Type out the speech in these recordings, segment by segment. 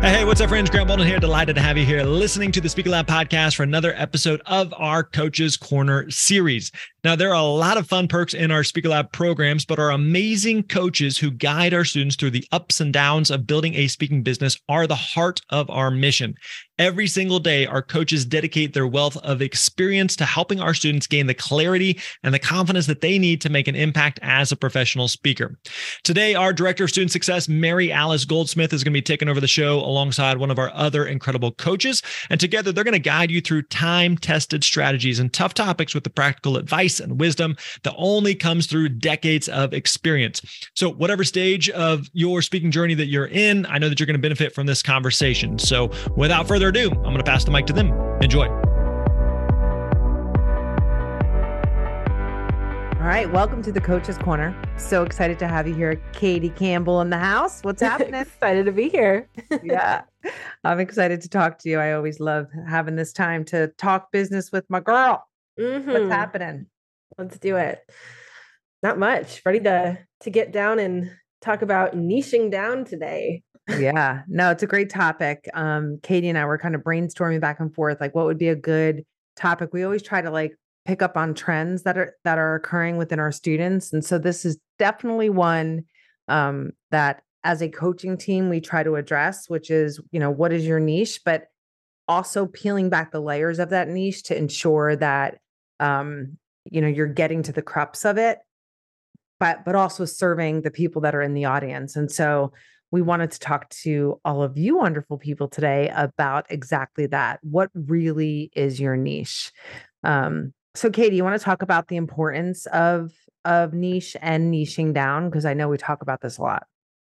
Hey, what's up, friends? Graham Bolden here. Delighted to have you here listening to the Speaker Lab podcast for another episode of our Coaches Corner series. Now, there are a lot of fun perks in our Speaker Lab programs, but our amazing coaches who guide our students through the ups and downs of building a speaking business are the heart of our mission. Every single day, our coaches dedicate their wealth of experience to helping our students gain the clarity and the confidence that they need to make an impact as a professional speaker. Today, our Director of Student Success, Maryalice Goldsmith, is going to be taking over the show alongside one of our other incredible coaches. And together, they're going to guide you through time-tested strategies and tough topics with the practical advice and wisdom that only comes through decades of experience. So whatever stage of your speaking journey that you're in, I know that you're going to benefit from this conversation. So without further ado, I'm going to pass the mic to them. Enjoy. All right. Welcome to the Coaches Corner. So excited to have you here. Katie Campbell in the house. What's happening? Excited to be here. Yeah. I'm excited to talk to you. I always love having this time to talk business with my girl. Mm-hmm. What's happening? Let's do it. Not much. Ready to get down and talk about niching down today. Yeah, no, it's a great topic. Katie and I were kind of brainstorming back and forth, like what would be a good topic. We always try to like pick up on trends that are occurring within our students. And so this is definitely one that as a coaching team, we try to address, which is, you know, what is your niche, but also peeling back the layers of that niche to ensure that, you know, you're getting to the crux of it, but also serving the people that are in the audience. And so we wanted to talk to all of you wonderful people today about exactly that. What really is your niche? So Katie, you want to talk about the importance of niche and niching down? Because I know we talk about this a lot.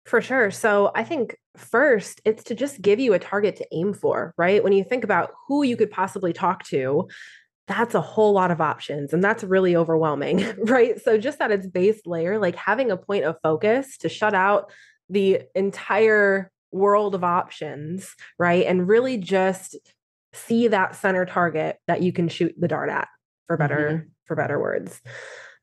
For sure. So I think first it's to just give you a target to aim for, right? When you think about who you could possibly talk to, that's a whole lot of options. And that's really overwhelming, right? So just at its base layer, like having a point of focus to shut out the entire world of options, right? And really just see that center target that you can shoot the dart at, for better words.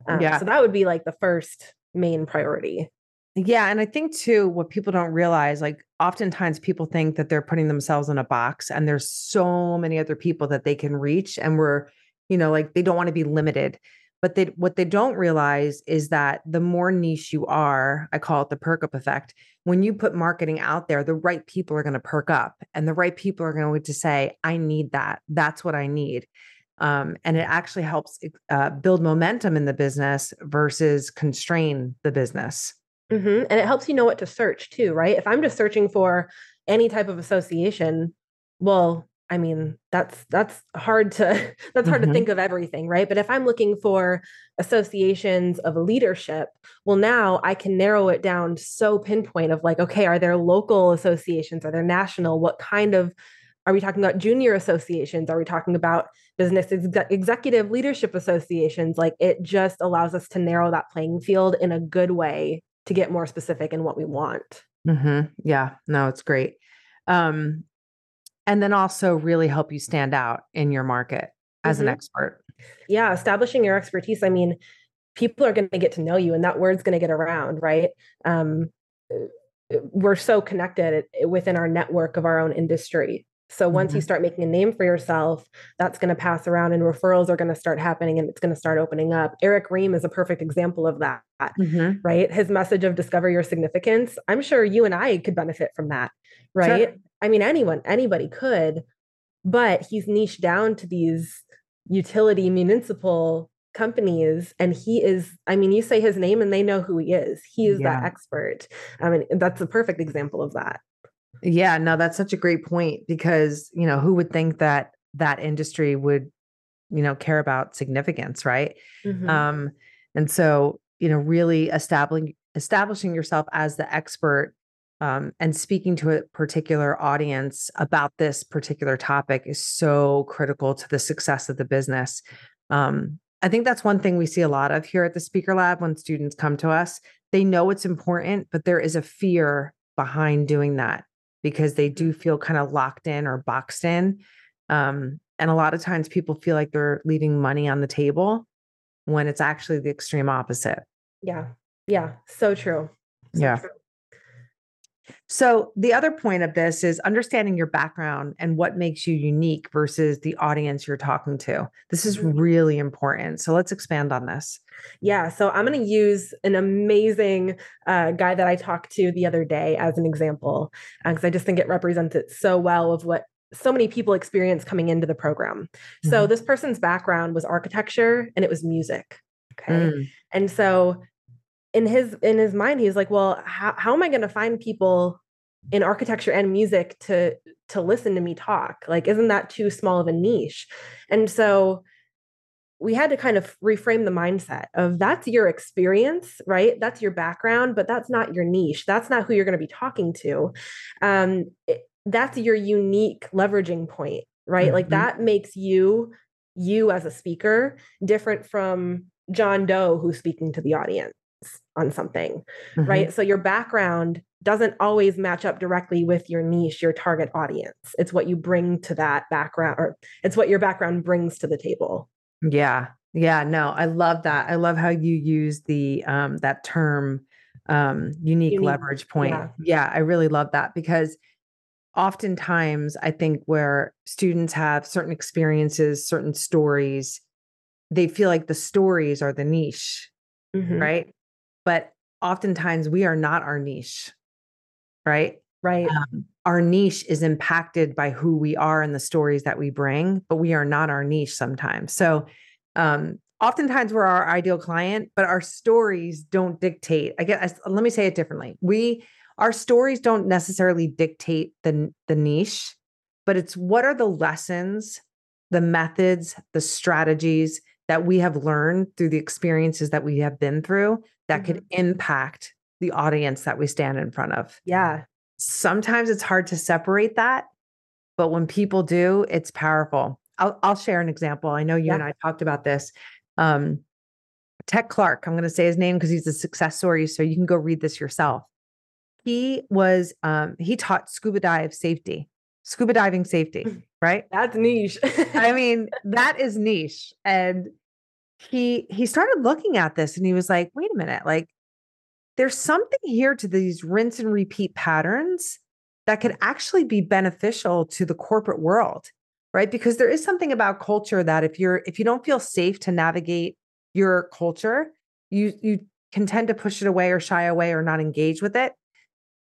So that would be like the first main priority. Yeah. And I think too, what people don't realize, like oftentimes people think that they're putting themselves in a box and there's so many other people that they can reach. And we're, you know, like they don't want to be limited. But what they don't realize is that the more niche you are, I call it the perk up effect. When you put marketing out there, the right people are going to perk up and the right people are going to say, I need that. That's what I need. And it actually helps build momentum in the business versus constrain the business. Mm-hmm. And it helps you know what to search too, right? If I'm just searching for any type of association, well, I mean, that's hard to think of everything, right? But if I'm looking for associations of leadership, well, now I can narrow it down so pinpoint of like, okay, are there local associations? Are there national? What kind of, are we talking about junior associations? Are we talking about business executive leadership associations? Like it just allows us to narrow that playing field in a good way to get more specific in what we want. Mm-hmm. Yeah, no, it's great. And then also really help you stand out in your market as an expert. Yeah. Establishing your expertise. I mean, people are going to get to know you and that word's going to get around, right? We're so connected within our network of our own industry. So once you start making a name for yourself, that's going to pass around and referrals are going to start happening and it's going to start opening up. Eric Ream is a perfect example of that, right? His message of discover your significance. I'm sure you and I could benefit from that, right? Sure. I mean, anybody could, but he's niched down to these utility municipal companies, and he is, I mean, you say his name and they know who he is. He is that expert. I mean, that's a perfect example of that. Yeah, no, that's such a great point, because, you know, who would think that that industry would, you know, care about significance, right? Mm-hmm. And so, you know, really establishing yourself as the expert and speaking to a particular audience about this particular topic is so critical to the success of the business. I think that's one thing we see a lot of here at the Speaker Lab when students come to us. They know it's important, but there is a fear behind doing that because they do feel kind of locked in or boxed in. And a lot of times people feel like they're leaving money on the table when it's actually the extreme opposite. Yeah. Yeah. So true. So true. So the other point of this is understanding your background and what makes you unique versus the audience you're talking to. This is really important. So let's expand on this. Yeah. So I'm going to use an amazing guy that I talked to the other day as an example, because I just think it represents it so well of what so many people experience coming into the program. Mm-hmm. So this person's background was architecture and it was music. Okay. Mm. And so in his mind, he was like, well, how am I going to find people in architecture and music to listen to me talk? Like, isn't that too small of a niche? And so we had to kind of reframe the mindset of that's your experience, right? That's your background, but that's not your niche. That's not who you're going to be talking to. That's your unique leveraging point, right? Mm-hmm. Like that makes you as a speaker different from John Doe who's speaking to the audience on something, mm-hmm. right? So your background doesn't always match up directly with your niche, your target audience. It's what you bring to that background, or it's what your background brings to the table. Yeah. Yeah. No, I love that. I love how you use the, that term, unique leverage point. Yeah. I really love that, because oftentimes I think where students have certain experiences, certain stories, they feel like the stories are the niche, mm-hmm. right? But oftentimes we are not our niche, right? Right. Our niche is impacted by who we are and the stories that we bring, but we are not our niche sometimes. So oftentimes we're our ideal client, but our stories don't dictate. I guess, let me say it differently. Our stories don't necessarily dictate the niche, but it's what are the lessons, the methods, the strategies that we have learned through the experiences that we have been through that could impact the audience that we stand in front of. Yeah. Sometimes it's hard to separate that, but when people do, it's powerful. I'll share an example. I know you and I talked about this. Tech Clark, I'm going to say his name because he's a success story. So you can go read this yourself. He taught scuba diving safety, right? That's niche. I mean, that is niche. And he started looking at this and he was like, wait a minute, like there's something here to these rinse and repeat patterns that could actually be beneficial to the corporate world, right? Because there is something about culture that if you don't feel safe to navigate your culture, you can tend to push it away or shy away or not engage with it.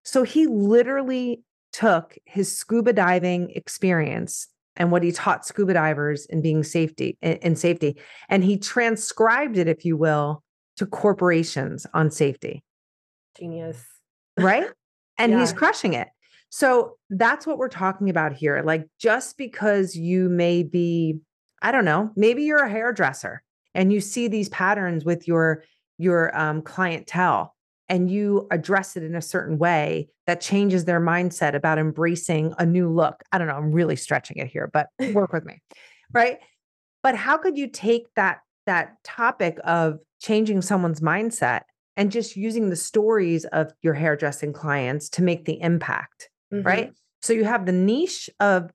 So he literally took his scuba diving experience and what he taught scuba divers in safety. And he transcribed it, if you will, to corporations on safety. Genius. Right? And he's crushing it. So that's what we're talking about here. Like just because you may be, I don't know, maybe you're a hairdresser and you see these patterns with your clientele, and you address it in a certain way that changes their mindset about embracing a new look. I don't know, I'm really stretching it here, but work with me, right? But how could you take that topic of changing someone's mindset and just using the stories of your hairdressing clients to make the impact, mm-hmm. right? So you have the niche of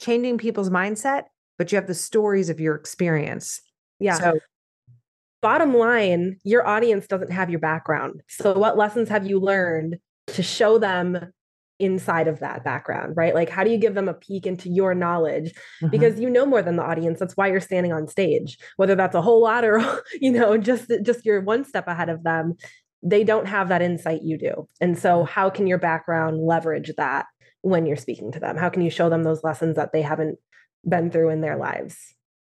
changing people's mindset, but you have the stories of your experience. Yeah. So bottom line, your audience doesn't have your background. So what lessons have you learned to show them inside of that background, right? Like, how do you give them a peek into your knowledge? Because you know more than the audience. That's why you're standing on stage, whether that's a whole lot or, you know, just you're one step ahead of them. They don't have that insight you do. And so how can your background leverage that when you're speaking to them? How can you show them those lessons that they haven't been through in their lives?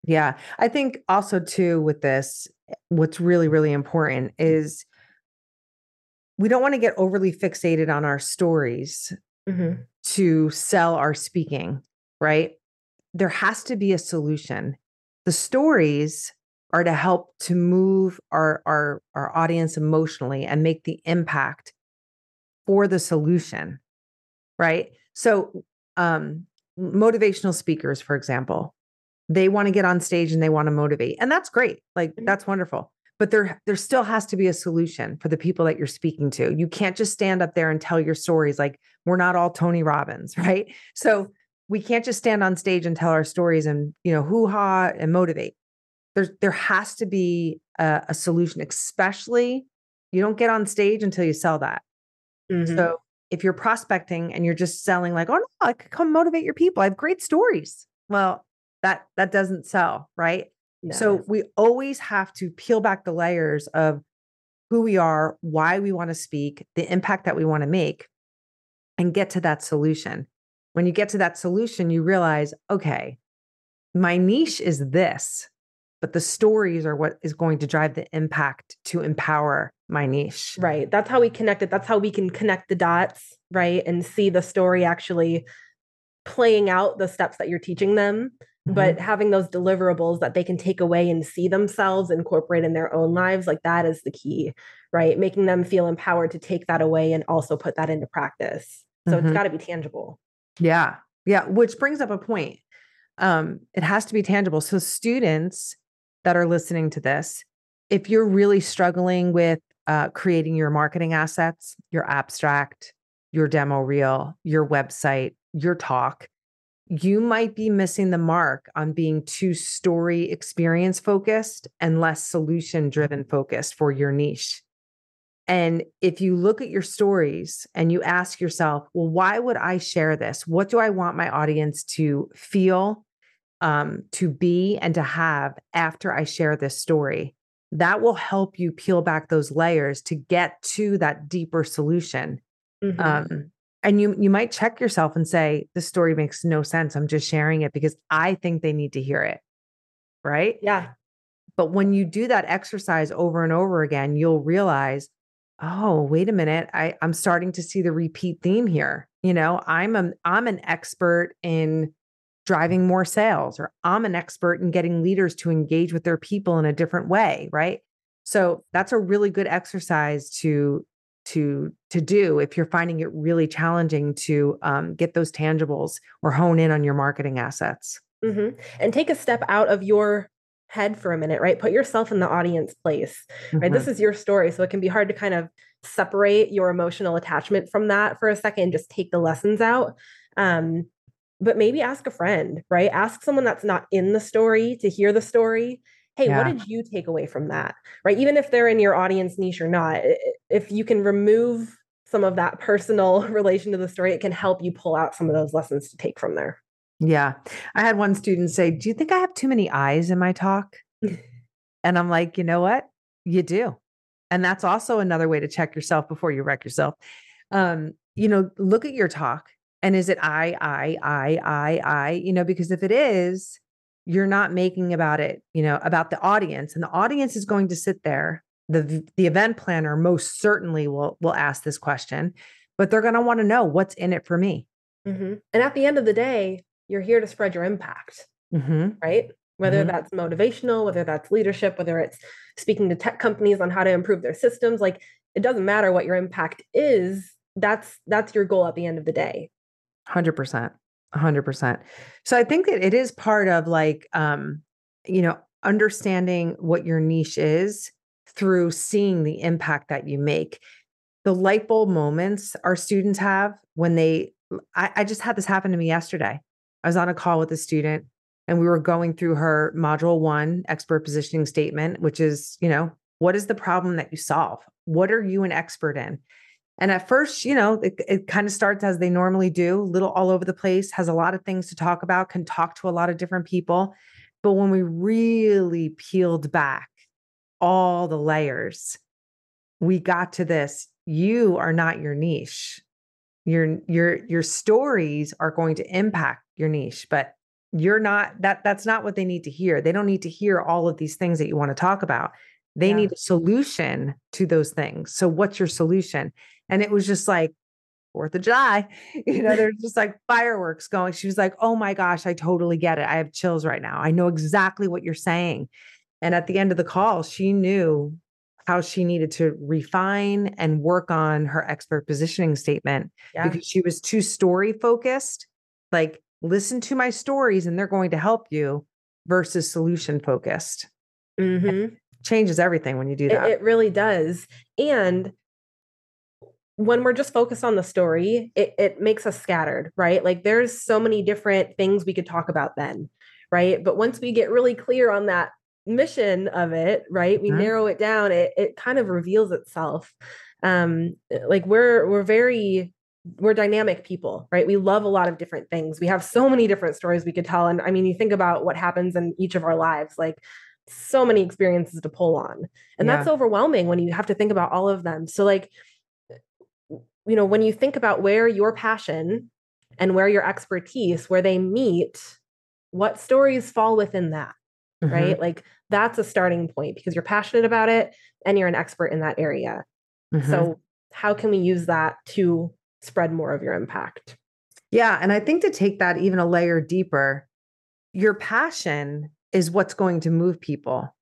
Yeah. I think also too with this, what's really, really important is we don't want to get overly fixated on our stories mm-hmm. to sell our speaking, right? There has to be a solution. The stories are to help to move our audience emotionally and make the impact for the solution, right? So motivational speakers, for example, they want to get on stage and they want to motivate. And that's great. Like, that's wonderful. But there still has to be a solution for the people that you're speaking to. You can't just stand up there and tell your stories. Like, we're not all Tony Robbins, right? So we can't just stand on stage and tell our stories and, you know, hoo-ha and motivate. There has to be a solution, especially you don't get on stage until you sell that. Mm-hmm. So if you're prospecting and you're just selling like, oh no, I could come motivate your people, I have great stories. Well, that doesn't sell, right? No. So we always have to peel back the layers of who we are, why we want to speak, the impact that we want to make, and get to that solution. When you get to that solution, you realize, okay, my niche is this, but the stories are what is going to drive the impact to empower my niche. Right. That's how we connect it. That's how we can connect the dots, right? And see the story actually playing out the steps that you're teaching them, mm-hmm. but having those deliverables that they can take away and see themselves incorporate in their own lives. Like, that is the key, right? Making them feel empowered to take that away and also put that into practice. So mm-hmm. it's got to be tangible. Yeah. Yeah. Which brings up a point. It has to be tangible. So students that are listening to this, if you're really struggling with creating your marketing assets, your abstract, your demo reel, your website, your talk, you might be missing the mark on being too story experience focused and less solution driven focused for your niche. And if you look at your stories and you ask yourself, well, why would I share this? What do I want my audience to feel, to be, and to have after I share this story? That will help you peel back those layers to get to that deeper solution. Mm-hmm. And you might check yourself and say, this story makes no sense. I'm just sharing it because I think they need to hear it. Right? Yeah. But when you do that exercise over and over again, you'll realize, oh, wait a minute. I'm starting to see the repeat theme here. You know, I'm an expert in driving more sales, or I'm an expert in getting leaders to engage with their people in a different way. Right. So that's a really good exercise to do if you're finding it really challenging to get those tangibles or hone in on your marketing assets. Mm-hmm. And take a step out of your head for a minute, right? Put yourself in the audience place, right? Mm-hmm. This is your story. So it can be hard to kind of separate your emotional attachment from that for a second and just take the lessons out. But maybe ask a friend, right? Ask someone that's not in the story to hear the story. Hey, yeah. What did you take away from that? Right? Even if they're in your audience niche or not, if you can remove some of that personal relation to the story, it can help you pull out some of those lessons to take from there. Yeah. I had one student say, do you think I have too many eyes in my talk? And I'm like, you know what? You do. And that's also another way to check yourself before you wreck yourself. You know, look at your talk. And is it I, you know, because if it is, you're not making about it, you know, about the audience, and the audience is going to sit there. The event planner most certainly will ask this question, but they're going to want to know what's in it for me. Mm-hmm. And at the end of the day, you're here to spread your impact, mm-hmm. right? Whether mm-hmm. that's motivational, whether that's leadership, whether it's speaking to tech companies on how to improve their systems, like, it doesn't matter what your impact is. That's your goal at the end of the day. 100%. 100%. So I think that it is part of, like, you know, understanding what your niche is through seeing the impact that you make. The light bulb moments our students have when they, I just had this happen to me yesterday. I was on a call with a student and we were going through her module 1 expert positioning statement, which is, you know, what is the problem that you solve? What are you an expert in? And at first, you know, it kind of starts as they normally do, little all over the place, has a lot of things to talk about, can talk to a lot of different people. But when we really peeled back all the layers, we got to this: you are not your niche. Your stories are going to impact your niche, but you're not, that's not what they need to hear. They don't need to hear all of these things that you want to talk about. They need a solution to those things. So what's your solution? And it was just like 4th of July, you know, there's just like fireworks going. She was like, oh my gosh, I totally get it. I have chills right now. I know exactly what you're saying. And at the end of the call, she knew how she needed to refine and work on her expert positioning statement because she was too story focused. Like, listen to my stories and they're going to help you, versus solution focused. Mm-hmm. Changes everything when you do that. It really does. And when we're just focused on the story, it makes us scattered, right? Like, there's so many different things we could talk about then, right? But once we get really clear on that mission of it, right, we narrow it down, it kind of reveals itself. Like we're dynamic people, right? We love a lot of different things. We have so many different stories we could tell. And I mean, you think about what happens in each of our lives, like so many experiences to pull on. And that's overwhelming when you have to think about all of them. So like, you know, when you think about where your passion and where your expertise, where they meet, what stories fall within that, right? Like that's a starting point because you're passionate about it and you're an expert in that area. So how can we use that to spread more of your impact? Yeah. And I think to take that even a layer deeper, your passion is what's going to move people.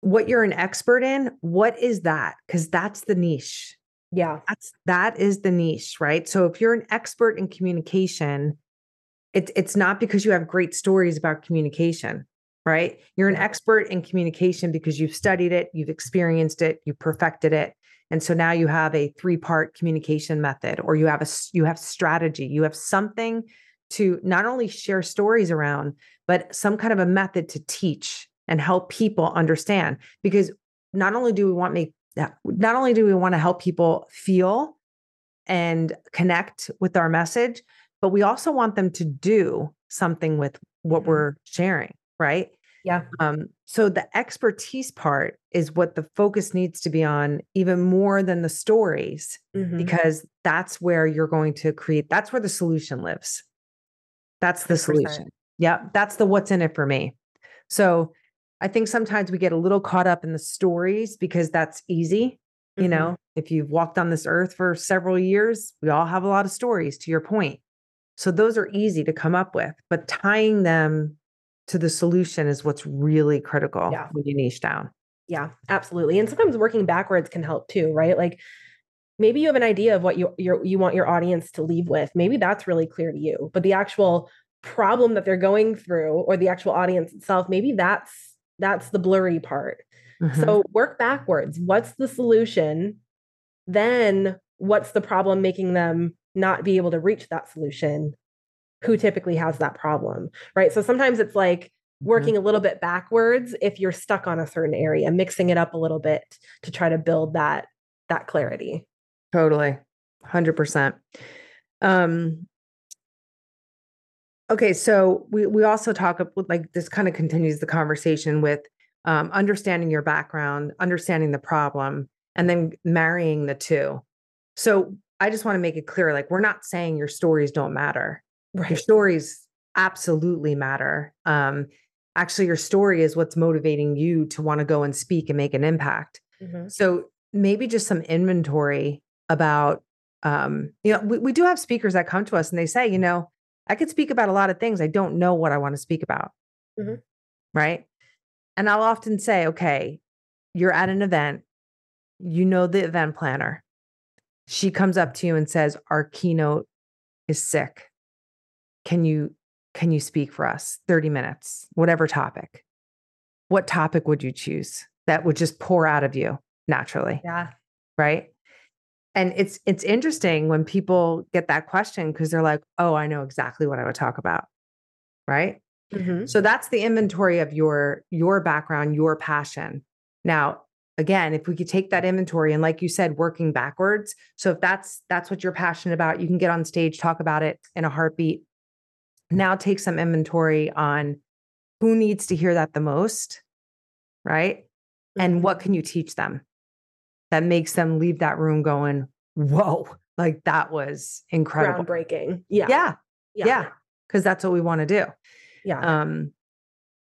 What you're an expert in, what is that? Because that's the niche. Yeah. That is the niche, right? So if you're an expert in communication, it's not because you have great stories about communication, right? You're an expert in communication because you've studied it, you've experienced it, you've perfected it. And so now you have a 3-part communication method, or you have strategy, you have something to not only share stories around, but some kind of a method to teach and help people understand. Because not only do we want to help people feel and connect with our message, but we also want them to do something with what we're sharing, right? Yeah. So the expertise part is what the focus needs to be on, even more than the stories, because that's where you're going to create, that's where the solution lives. That's the solution. 100%. Yeah. That's the what's in it for me. So I think sometimes we get a little caught up in the stories because that's easy. You know, if you've walked on this earth for several years, we all have a lot of stories, to your point. So those are easy to come up with, but tying them to the solution is what's really critical when you niche down. Yeah, absolutely. And sometimes working backwards can help too, right? Like maybe you have an idea of what you want your audience to leave with. Maybe that's really clear to you, but the actual problem that they're going through, or the actual audience itself, maybe that's the blurry part. So work backwards. What's the solution? Then what's the problem making them not be able to reach that solution? Who typically has that problem, right? So sometimes it's like working a little bit backwards if you're stuck on a certain area, mixing it up a little bit to try to build that clarity. Totally. 100%. Okay. So we also talk about, like, this kind of continues the conversation with understanding your background, understanding the problem, and then marrying the two. So I just want to make it clear, like, we're not saying your stories don't matter. Right. Your stories absolutely matter. Actually, your story is what's motivating you to want to go and speak and make an impact. So maybe just some inventory about, you know, we do have speakers that come to us and they say, you know, I could speak about a lot of things. I don't know what I want to speak about. Right. And I'll often say, okay, you're at an event, you know, the event planner, she comes up to you and says, our keynote is sick. Can you speak for us 30 minutes, whatever topic? What topic would you choose that would just pour out of you naturally? Yeah. Right. And it's interesting when people get that question, because they're like, oh, I know exactly what I would talk about. Right. So that's the inventory of your background, your passion. Now, again, if we could take that inventory and, like you said, working backwards. So if that's what you're passionate about, you can get on stage, talk about it in a heartbeat. Now take some inventory on who needs to hear that the most, right? And what can you teach them that makes them leave that room going, whoa, like that was incredible. Groundbreaking. Yeah. Yeah. Yeah. because that's what we want to do. Yeah.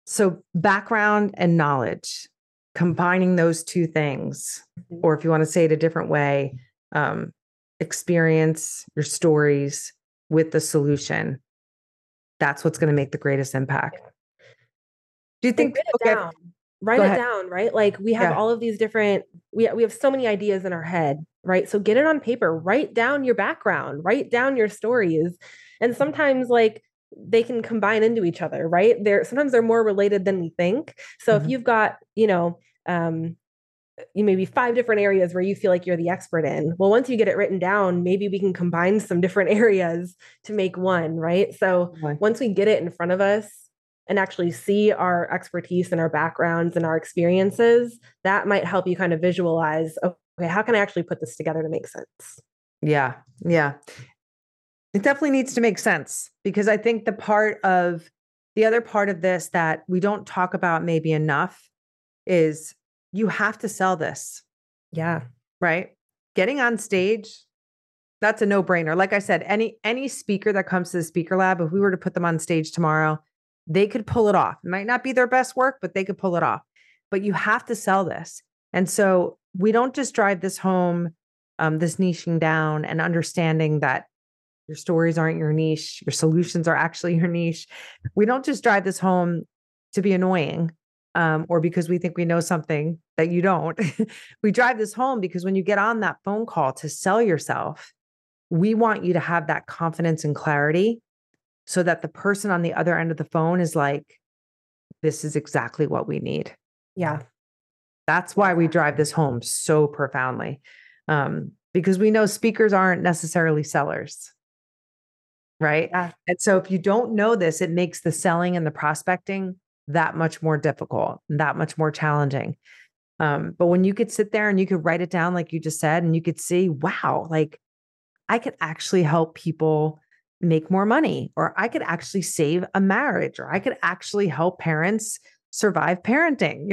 So background and knowledge, combining those two things, mm-hmm. or if you want to say it a different way, experience, your stories with the solution. That's what's going to make the greatest impact. Yeah. Do you think write it down, right? Like we have all of these different, we have so many ideas in our head, right? So get it on paper, write down your background, write down your stories. And sometimes like they can combine into each other, right? Sometimes they're more related than we think. So mm-hmm. if you've got, you maybe 5 different areas where you feel like you're the expert in, well, once you get it written down, maybe we can combine some different areas to make one, right? So once we get it in front of us, and actually see our expertise and our backgrounds and our experiences, that might help you kind of visualize, okay, how can I actually put this together to make sense? Yeah. Yeah. It definitely needs to make sense, because I think the other part of this that we don't talk about maybe enough is you have to sell this. Yeah. Right. Getting on stage, that's a no-brainer. Like I said, any speaker that comes to the Speaker Lab, if we were to put them on stage tomorrow, they could pull it off. It might not be their best work, but they could pull it off. But you have to sell this. And so we don't just drive this home, this niching down and understanding that your stories aren't your niche, your solutions are actually your niche. We don't just drive this home to be annoying or because we think we know something that you don't. We drive this home because when you get on that phone call to sell yourself, we want you to have that confidence and clarity, so that the person on the other end of the phone is like, this is exactly what we need. Yeah. That's why we drive this home so profoundly, because we know speakers aren't necessarily sellers, right? Yeah. And so if you don't know this, it makes the selling and the prospecting that much more difficult, that much more challenging. But when you could sit there and you could write it down, like you just said, and you could see, wow, like I can actually help people make more money, or I could actually save a marriage, or I could actually help parents survive parenting.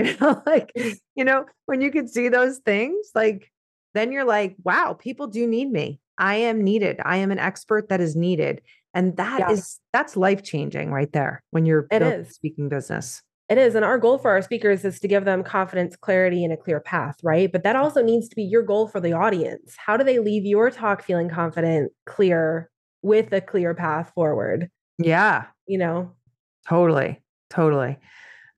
When you could see those things, like, then you're like, wow, people do need me. I am needed. I am an expert that is needed. And that's life-changing right there when you're building a speaking business. It is. And our goal for our speakers is to give them confidence, clarity, and a clear path, right? But that also needs to be your goal for the audience. How do they leave your talk feeling confident, clear, with a clear path forward? Yeah. Totally.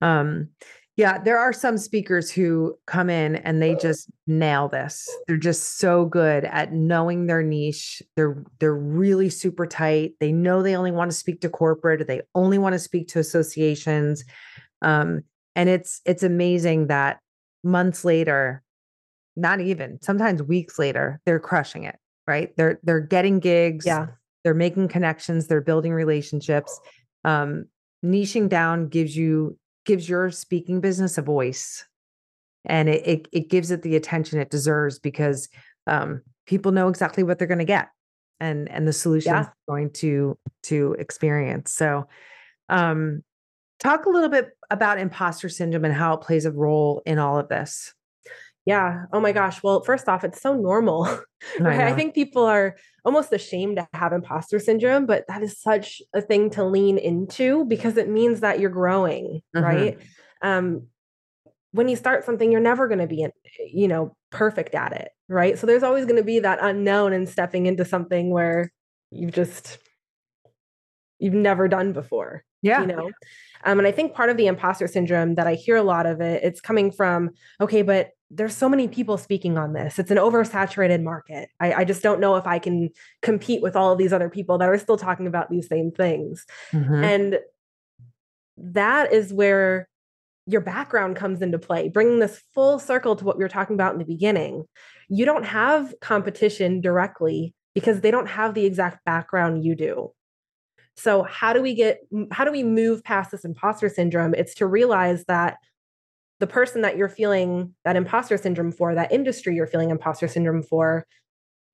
There are some speakers who come in and they just nail this. They're just so good at knowing their niche. They're really super tight. They know they only want to speak to corporate, or they only want to speak to associations. And it's amazing that months later, not even sometimes weeks later, they're crushing it, right? They're getting gigs. Yeah. They're making connections. They're building relationships. Niching down gives your speaking business a voice, and it gives it the attention it deserves, because people know exactly what they're going to get and the solution they're going to experience. So, talk a little bit about imposter syndrome and how it plays a role in all of this. Yeah. Oh my gosh. Well, first off, it's so normal. Right? I think people are almost ashamed to have imposter syndrome, but that is such a thing to lean into, because it means that you're growing, mm-hmm. right? When you start something, you're never going to be, perfect at it, right? So there's always going to be that unknown and stepping into something where you've never done before. Yeah. And I think part of the imposter syndrome that I hear a lot of it's coming from, okay, but there's so many people speaking on this. It's an oversaturated market. I just don't know if I can compete with all of these other people that are still talking about these same things. Mm-hmm. And that is where your background comes into play, bringing this full circle to what we were talking about in the beginning. You don't have competition directly because they don't have the exact background you do. So how do we move past this imposter syndrome? It's to realize that the person that you're feeling that imposter syndrome for, that industry you're feeling imposter syndrome for,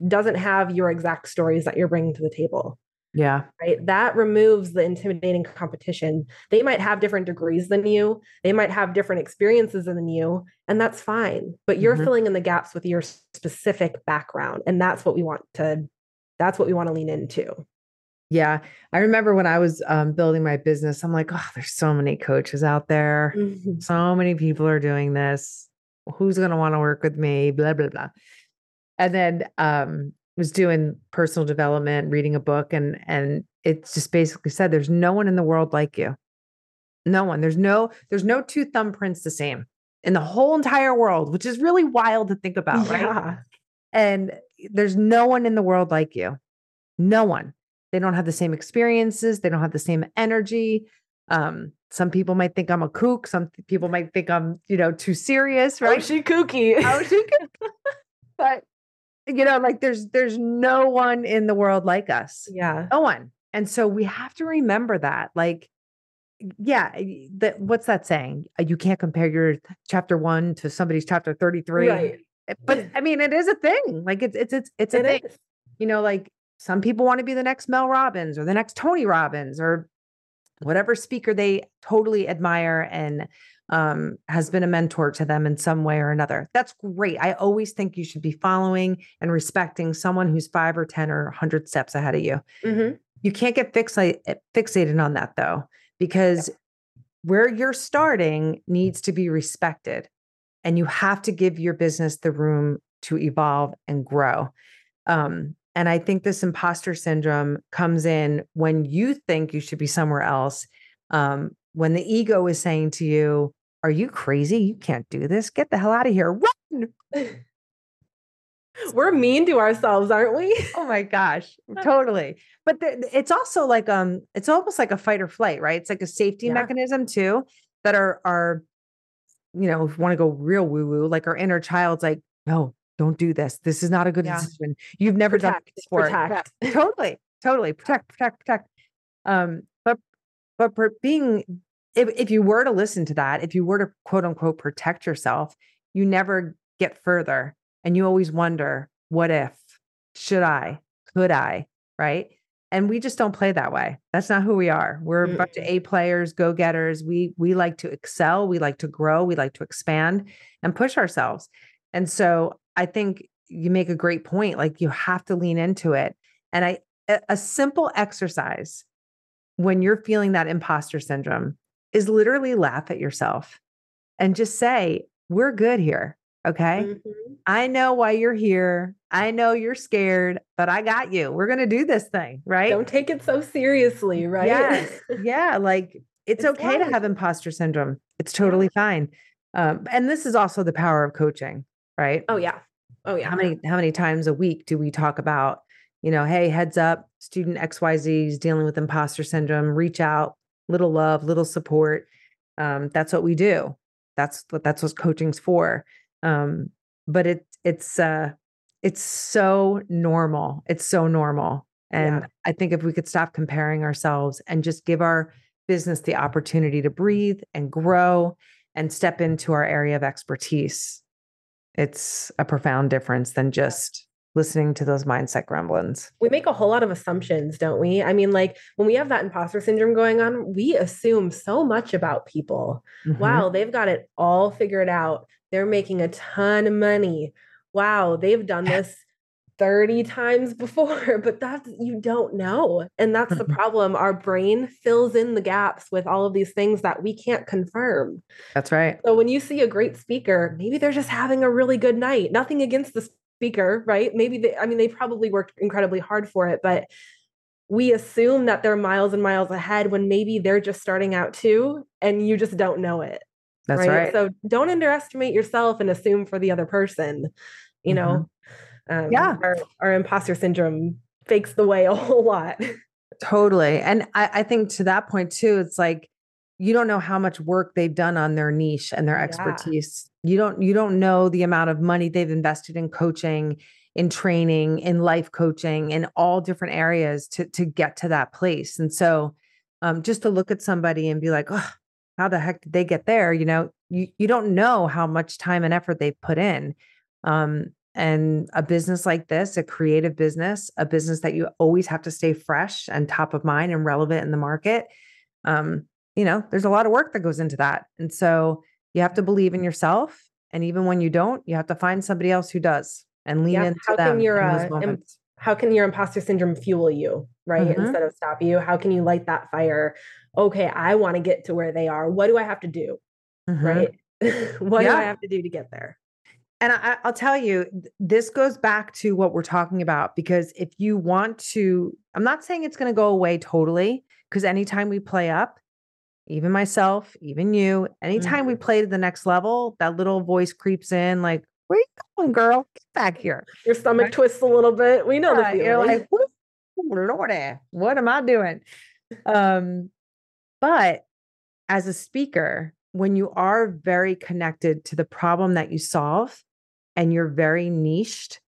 doesn't have your exact stories that you're bringing to the table. Yeah. Right. That removes the intimidating competition. They might have different degrees than you. They might have different experiences than you, and that's fine, but you're mm-hmm. filling in the gaps with your specific background. And that's what we want to lean into. Yeah. I remember when I was building my business, I'm like, oh, there's so many coaches out there. Mm-hmm. So many people are doing this. Who's going to want to work with me? Blah, blah, blah. And then was doing personal development, reading a book. And it's just basically said, there's no one in the world like you. No one. There's no two thumbprints the same in the whole entire world, which is really wild to think about. Right? Yeah. And there's no one in the world like you. No one. They don't have the same experiences. They don't have the same energy. Some people might think I'm a kook. Some people might think I'm, too serious, right? Oh, she kooky. Oh, she kooky. But, there's no one in the world like us. Yeah. No one. And so we have to remember that, what's that saying? You can't compare your chapter 1 to somebody's chapter 33. Right. But I mean, it is a thing. It's a thing. Is. Some people want to be the next Mel Robbins or the next Tony Robbins or whatever speaker they totally admire and has been a mentor to them in some way or another. That's great. I always think you should be following and respecting someone who's 5 or 10 or 100 steps ahead of you. Mm-hmm. You can't get fixated on that though, because where you're starting needs to be respected and you have to give your business the room to evolve and grow. And I think this imposter syndrome comes in when you think you should be somewhere else. When the ego is saying to you, are you crazy? You can't do this. Get the hell out of here. Run. We're mean to ourselves, aren't we? Oh my gosh. Totally. But it's also it's almost like a fight or flight, right? It's like a safety mechanism too, that are, if you want to go real woo-woo, like our inner child's like, no, don't do this. This is not a good decision. You've never done this before. Protect. Totally. Protect. But for being, if you were to listen to that, if you were to quote unquote, protect yourself, you never get further. And you always wonder, what if, should I, could I, right? And we just don't play that way. That's not who we are. We're a bunch of A players, go-getters. We like to excel. We like to grow. We like to expand and push ourselves. And so I think you make a great point. You have to lean into it. And a simple exercise when you're feeling that imposter syndrome is literally laugh at yourself and just say, we're good here. Okay. Mm-hmm. I know why you're here. I know you're scared, but I got you. We're going to do this thing. Right. Don't take it so seriously. Right. Yes. Yeah. It's okay to have imposter syndrome. It's totally fine. And this is also the power of coaching. Right? Oh yeah. How many times a week do we talk about, hey, heads up, student XYZ is dealing with imposter syndrome, reach out, little love, little support. That's what we do. That's what coaching's for. But it's so normal. It's so normal. And I think if we could stop comparing ourselves and just give our business the opportunity to breathe and grow and step into our area of expertise, it's a profound difference than just listening to those mindset gremlins. We make a whole lot of assumptions, don't we? I mean, when we have that imposter syndrome going on, we assume so much about people. Mm-hmm. Wow, they've got it all figured out. They're making a ton of money. Wow, they've done this 30 times before, but you don't know. And that's the problem. Our brain fills in the gaps with all of these things that we can't confirm. That's right. So when you see a great speaker, maybe they're just having a really good night, nothing against the speaker, right? Maybe they probably worked incredibly hard for it, but we assume that they're miles and miles ahead when maybe they're just starting out too, and you just don't know it. That's right. So don't underestimate yourself and assume for the other person, you know? Our imposter syndrome fakes the way a whole lot. Totally. And I think to that point too, it's you don't know how much work they've done on their niche and their expertise. You don't know the amount of money they've invested in coaching, in training, in life coaching, in all different areas to get to that place. And so just to look at somebody and be like, oh, how the heck did they get there? You don't know how much time and effort they've put in. And a business like this, a creative business, a business that you always have to stay fresh and top of mind and relevant in the market. There's a lot of work that goes into that. And so you have to believe in yourself. And even when you don't, you have to find somebody else who does and lean into them. How can your how can your imposter syndrome fuel you, right? Mm-hmm. Instead of stop you, how can you light that fire? Okay, I want to get to where they are. What do I have to do? Mm-hmm. Right? What do I have to do to get there? And I'll tell you, this goes back to what we're talking about, because if you want to, I'm not saying it's going to go away totally, because anytime we play up, even myself, even you, anytime we play to the next level, that little voice creeps in like, where are you going, girl? Get back here. Your stomach twists a little bit. We know the feeling. You're like, Lordy, what am I doing? But as a speaker, when you are very connected to the problem that you solve and you're very niched,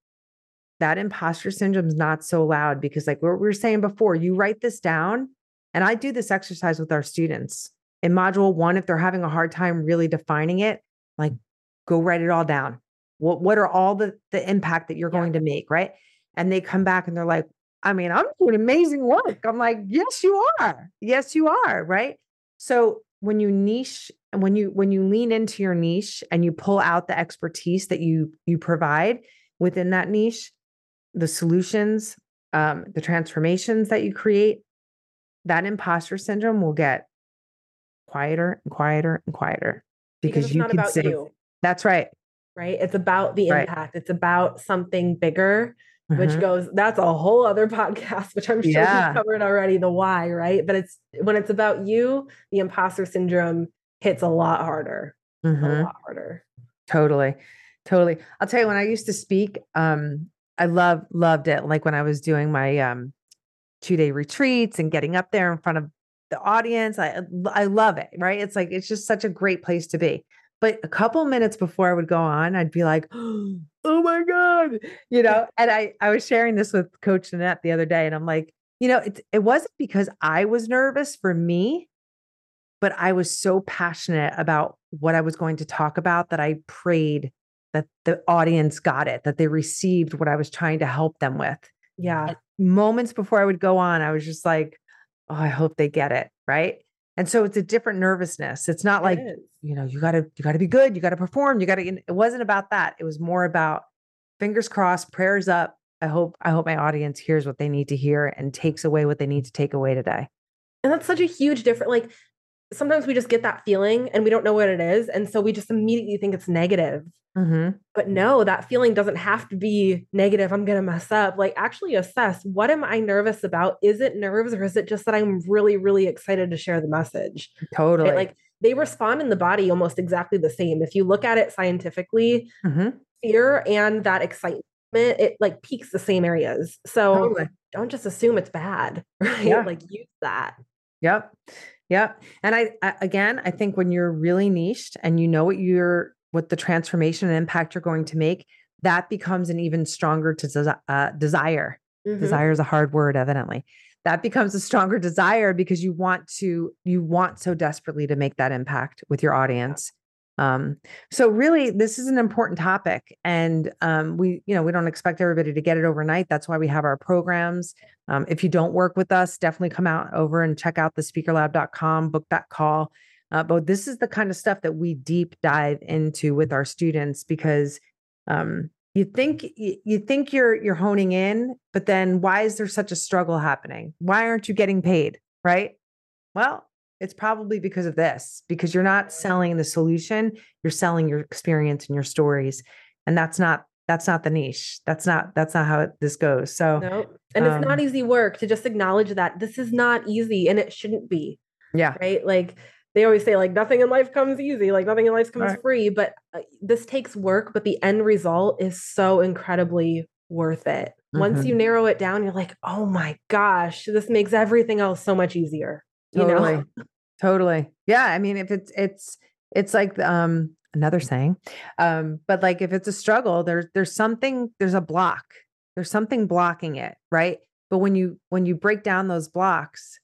that imposter syndrome is not so loud, because like what we were saying before, you write this down, and I do this exercise with our students in module one. If they're having a hard time really defining it, like go write it all down. What are all the impact that you're going to make? Right. And they come back and they're like, I mean, I'm doing amazing work. I'm like, yes, you are. Yes, you are. Right. So when you niche and when you lean into your niche and you pull out the expertise that you provide within that niche, the solutions, the transformations that you create, that imposter syndrome will get quieter and quieter and quieter, because it's not about you. That's right. Right. It's about the impact. It's about something bigger, which goes, that's a whole other podcast, which I'm sure we've covered already, the why, right? But it's when it's about you, the imposter syndrome hits a lot harder. Mm-hmm. A lot harder. Totally. Totally. I'll tell you, when I used to speak, I loved it. Like when I was doing my 2-day retreats and getting up there in front of the audience, I love it, right? It's like, it's just such a great place to be. But a couple minutes before I would go on, I'd be like, oh my God, you know, and I was sharing this with Coach Nanette the other day, and I'm like, you know, it wasn't because I was nervous for me, but I was so passionate about what I was going to talk about that I prayed that the audience got it, that they received what I was trying to help them with. Yeah. And moments before I would go on, I was just like, oh, I hope they get it. Right. And so it's a different nervousness. It's not like, you know, you gotta be good. You gotta perform. It wasn't about that. It was more about fingers crossed, prayers up. I hope my audience hears what they need to hear and takes away what they need to take away today. And that's such a huge difference. Like sometimes we just get that feeling and we don't know what it is. And so we just immediately think it's negative, but no, that feeling doesn't have to be negative. I'm going to mess up. Like actually assess, what am I nervous about? Is it nerves, or is it just that I'm really, really excited to share the message? Totally. Right? Like they respond in the body almost exactly the same. If you look at it scientifically, fear and that excitement, it like peaks the same areas. So don't just assume it's bad, right? Yeah. Like use that. Yep. Yep. And I think when you're really niched and you know what the transformation and impact you're going to make, that becomes an even stronger desire. Mm-hmm. Desire is a hard word, evidently. That becomes a stronger desire because you want so desperately to make that impact with your audience. So really this is an important topic, and we don't expect everybody to get it overnight. That's why we have our programs. If you don't work with us, definitely come out over and check out thespeakerlab.com, book that call. But this is the kind of stuff that we deep dive into with our students, because, you think you're honing in, but then why is there such a struggle happening? Why aren't you getting paid? Right? Well, it's probably because of this, because you're not selling the solution. You're selling your experience and your stories. And that's not the niche. That's not how this goes. So, nope. And it's not easy work to just acknowledge that this is not easy, and it shouldn't be. Yeah. Right. Like they always say, like nothing in life comes easy, like nothing in life comes free, but this takes work, but the end result is so incredibly worth it. Mm-hmm. Once you narrow it down, you're like, oh my gosh, this makes everything else so much easier. Totally. You know? Totally. Yeah. I mean, if it's like, another saying, but like, if it's a struggle, there's a block, there's something blocking it. Right. But when you break down those blocks,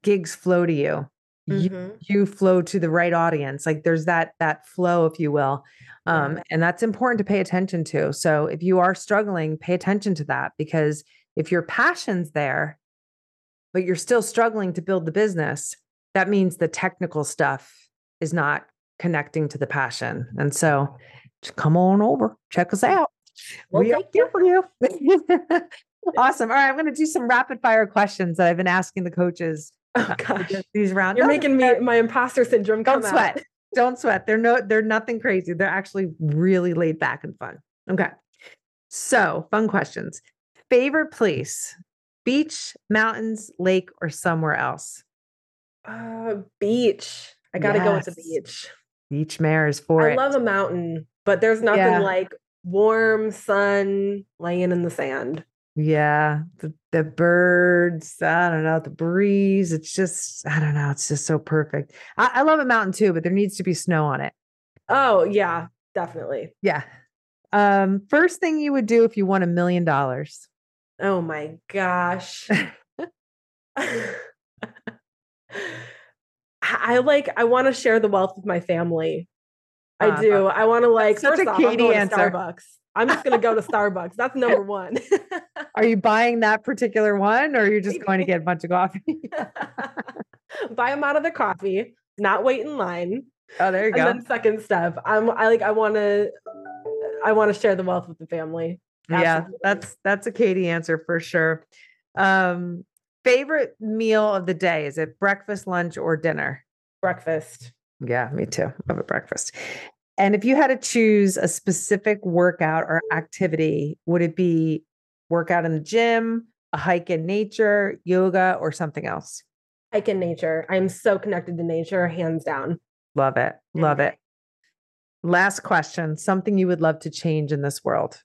gigs flow to you, you flow to the right audience. Like there's that flow, if you will. And that's important to pay attention to. So if you are struggling, pay attention to that, because if your passion's there, but you're still struggling to build the business, that means the technical stuff is not connecting to the passion. And so just come on over, check us out. We are here for you. Awesome. All right. I'm going to do some rapid fire questions that I've been asking the coaches. Oh gosh. These rounds. You're making me my imposter syndrome come out. Don't sweat. Don't sweat. They're nothing crazy. They're actually really laid back and fun. Okay. So fun questions. Favorite place, beach, mountains, lake, or somewhere else? Beach. I got to go with the beach. Beach mares for it. I love a mountain, but there's nothing like warm sun laying in the sand. Yeah. The birds, I don't know, the breeze. It's just, I don't know. It's just so perfect. I love a mountain too, but there needs to be snow on it. Oh yeah, definitely. Yeah. First thing you would do if you won $1 million. Oh my gosh. I want to share the wealth with my family. I do. I want to first off, I'm going to Starbucks. I'm just going to go to Starbucks. That's number one. Are you buying that particular one or you're just going to get a bunch of coffee? Buy them out of the coffee, not wait in line. Oh, there you go. And then second step, I want to share the wealth with the family. Absolutely. Yeah. That's a Katie answer for sure. Favorite meal of the day. Is it breakfast, lunch, or dinner? Breakfast. Yeah, me too. Love a breakfast. And if you had to choose a specific workout or activity, would it be workout in the gym, a hike in nature, yoga, or something else? Hike in nature. I'm so connected to nature, hands down. Love it. Love it. Last question. Something you would love to change in this world?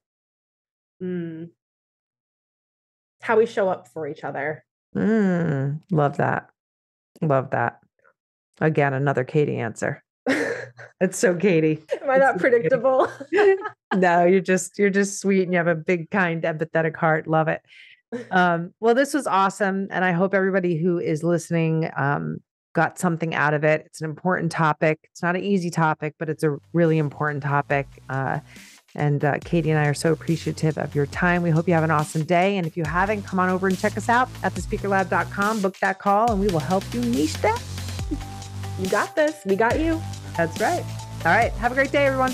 How we show up for each other. Love that. Love that. Again, another Katie answer. That's so Katie. Am I not predictable? No, you're just sweet and you have a big, kind, empathetic heart. Love it. Well, this was awesome. And I hope everybody who is listening, got something out of it. It's an important topic. It's not an easy topic, but it's a really important topic. And Katie and I are so appreciative of your time. We hope you have an awesome day. And if you haven't, come on over and check us out at thespeakerlab.com, book that call, and we will help you niche that. You got this. We got you. That's right. All right. Have a great day, everyone.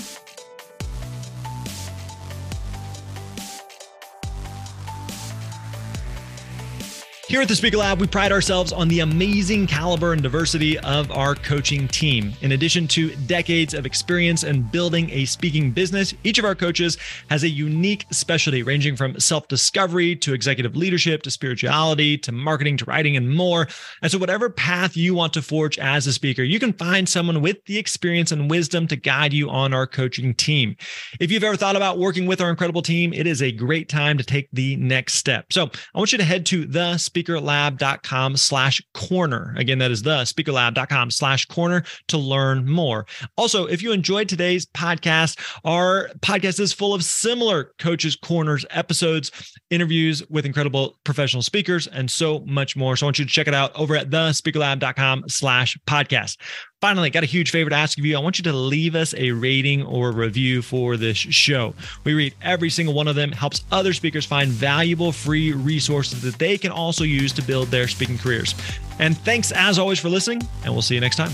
Here at The Speaker Lab, we pride ourselves on the amazing caliber and diversity of our coaching team. In addition to decades of experience in building a speaking business, each of our coaches has a unique specialty ranging from self-discovery to executive leadership, to spirituality, to marketing, to writing, and more. And so whatever path you want to forge as a speaker, you can find someone with the experience and wisdom to guide you on our coaching team. If you've ever thought about working with our incredible team, it is a great time to take the next step. So I want you to head to thespeakerlab.com/corner. Again, that is thespeakerlab.com/corner to learn more. Also, if you enjoyed today's podcast, our podcast is full of similar Coaches Corners episodes, interviews with incredible professional speakers, and so much more. So I want you to check it out over at thespeakerlab.com/podcast. Finally, got a huge favor to ask of you. I want you to leave us a rating or review for this show. We read every single one of them. Helps other speakers find valuable free resources that they can also use to build their speaking careers. And thanks as always for listening, and we'll see you next time.